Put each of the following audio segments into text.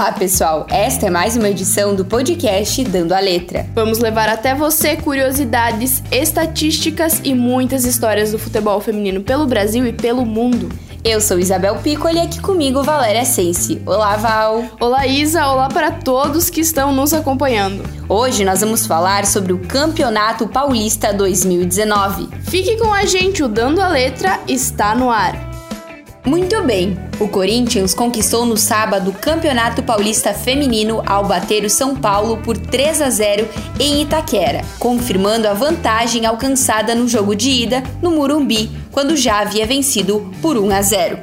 Olá, pessoal! Esta é mais uma edição do podcast Dando a Letra. Vamos levar até você curiosidades, estatísticas e muitas histórias do futebol feminino pelo Brasil e pelo mundo. Eu sou Isabel Piccoli e aqui comigo Valéria Assense. Olá, Val! Olá, Isa! Olá para todos que estão nos acompanhando. Hoje nós vamos falar sobre o Campeonato Paulista 2019. Fique com a gente, o Dando a Letra está no ar. Muito bem, o Corinthians conquistou no sábado o Campeonato Paulista Feminino ao bater o São Paulo por 3-0 em Itaquera, confirmando a vantagem alcançada no jogo de ida no Morumbi, quando já havia vencido por 1-0.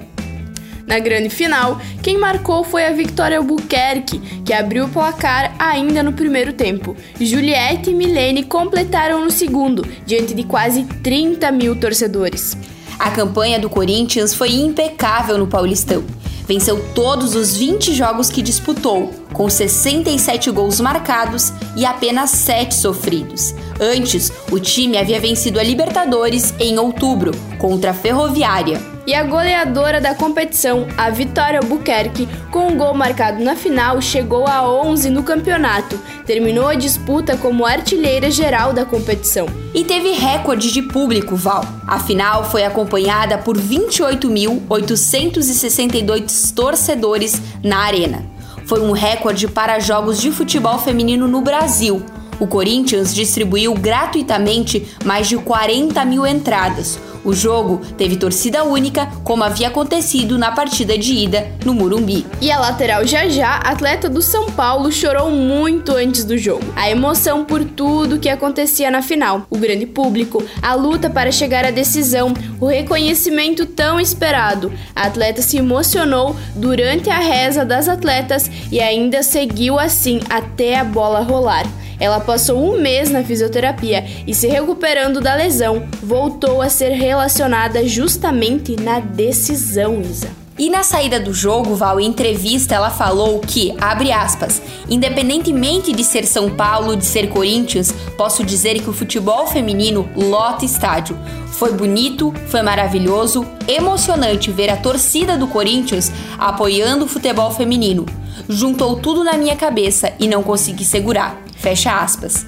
Na grande final, quem marcou foi a Vitória Albuquerque, que abriu o placar ainda no primeiro tempo. Juliette e Milene completaram no segundo, diante de quase 30 mil torcedores. A campanha do Corinthians foi impecável no Paulistão. Venceu todos os 20 jogos que disputou, com 67 gols marcados e apenas 7 sofridos. Antes, o time havia vencido a Libertadores em outubro, contra a Ferroviária. E a goleadora da competição, a Vitória Albuquerque, com um gol marcado na final, chegou a 11 no campeonato. Terminou a disputa como artilheira geral da competição. E teve recorde de público, Val. A final foi acompanhada por 28.862 torcedores na arena. Foi um recorde para jogos de futebol feminino no Brasil. O Corinthians distribuiu gratuitamente mais de 40 mil entradas. O jogo teve torcida única, como havia acontecido na partida de ida no Morumbi. E a lateral Jajá, atleta do São Paulo, chorou muito antes do jogo. A emoção por tudo que acontecia na final, o grande público, a luta para chegar à decisão, o reconhecimento tão esperado. A atleta se emocionou durante a reza das atletas e ainda seguiu assim até a bola rolar. Ela passou um mês na fisioterapia e, se recuperando da lesão, voltou a ser relacionada justamente na decisão, Isa. E na saída do jogo, Val, em entrevista, ela falou que, abre aspas, independentemente de ser São Paulo, de ser Corinthians, posso dizer que o futebol feminino lota estádio. Foi bonito, foi maravilhoso, emocionante ver a torcida do Corinthians apoiando o futebol feminino. Juntou tudo na minha cabeça e não consegui segurar. Fecha aspas.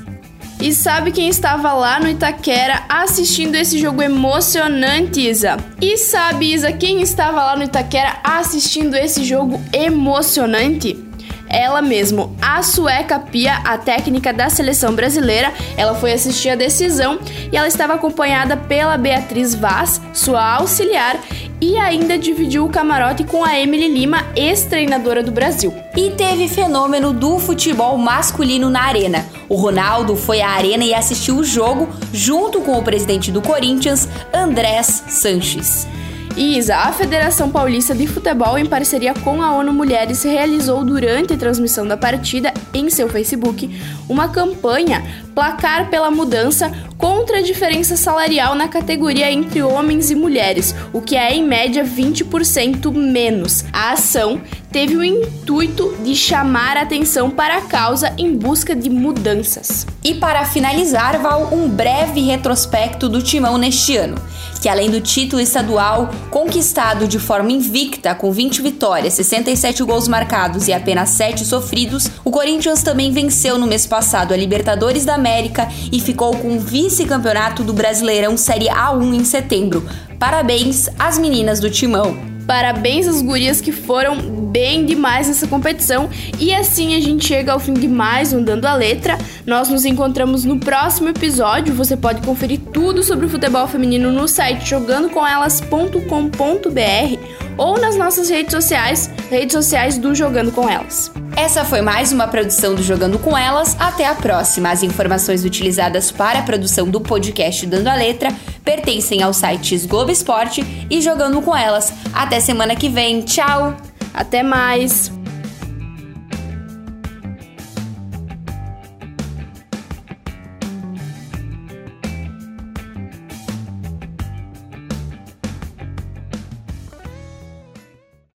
E sabe quem estava lá no Itaquera assistindo esse jogo emocionante, Isa? E sabe, Isa, quem estava lá no Itaquera assistindo esse jogo emocionante? Ela mesmo, a sueca Pia, a técnica da seleção brasileira. Ela foi assistir a decisão e ela estava acompanhada pela Beatriz Vaz, sua auxiliar, e ainda dividiu o camarote com a Emily Lima, ex-treinadora do Brasil. E teve fenômeno do futebol masculino na arena. O Ronaldo foi à arena e assistiu o jogo junto com o presidente do Corinthians, Andrés Sanches. Isa, a Federação Paulista de Futebol, em parceria com a ONU Mulheres, realizou durante a transmissão da partida, em seu Facebook, uma campanha Placar pela Mudança contra a diferença salarial na categoria entre homens e mulheres, o que é, em média, 20% menos. A ação teve o intuito de chamar a atenção para a causa em busca de mudanças. E para finalizar, Val, um breve retrospecto do Timão neste ano, que além do título estadual conquistado de forma invicta com 20 vitórias, 67 gols marcados e apenas 7 sofridos, o Corinthians também venceu no mês passado a Libertadores da América e ficou com o vice-campeonato do Brasileirão Série A1 em setembro. Parabéns às meninas do Timão! Parabéns às gurias que foram bem demais nessa competição. E assim a gente chega ao fim de mais um Dando a Letra. Nós nos encontramos no próximo episódio. Você pode conferir tudo sobre o futebol feminino no site jogandocomelas.com.br ou nas nossas redes sociais do Jogando com Elas. Essa foi mais uma produção do Jogando com Elas. Até a próxima. As informações utilizadas para a produção do podcast Dando a Letra pertencem aos sites Globo Esporte e Jogando com Elas. Até semana que vem. Tchau! Até mais!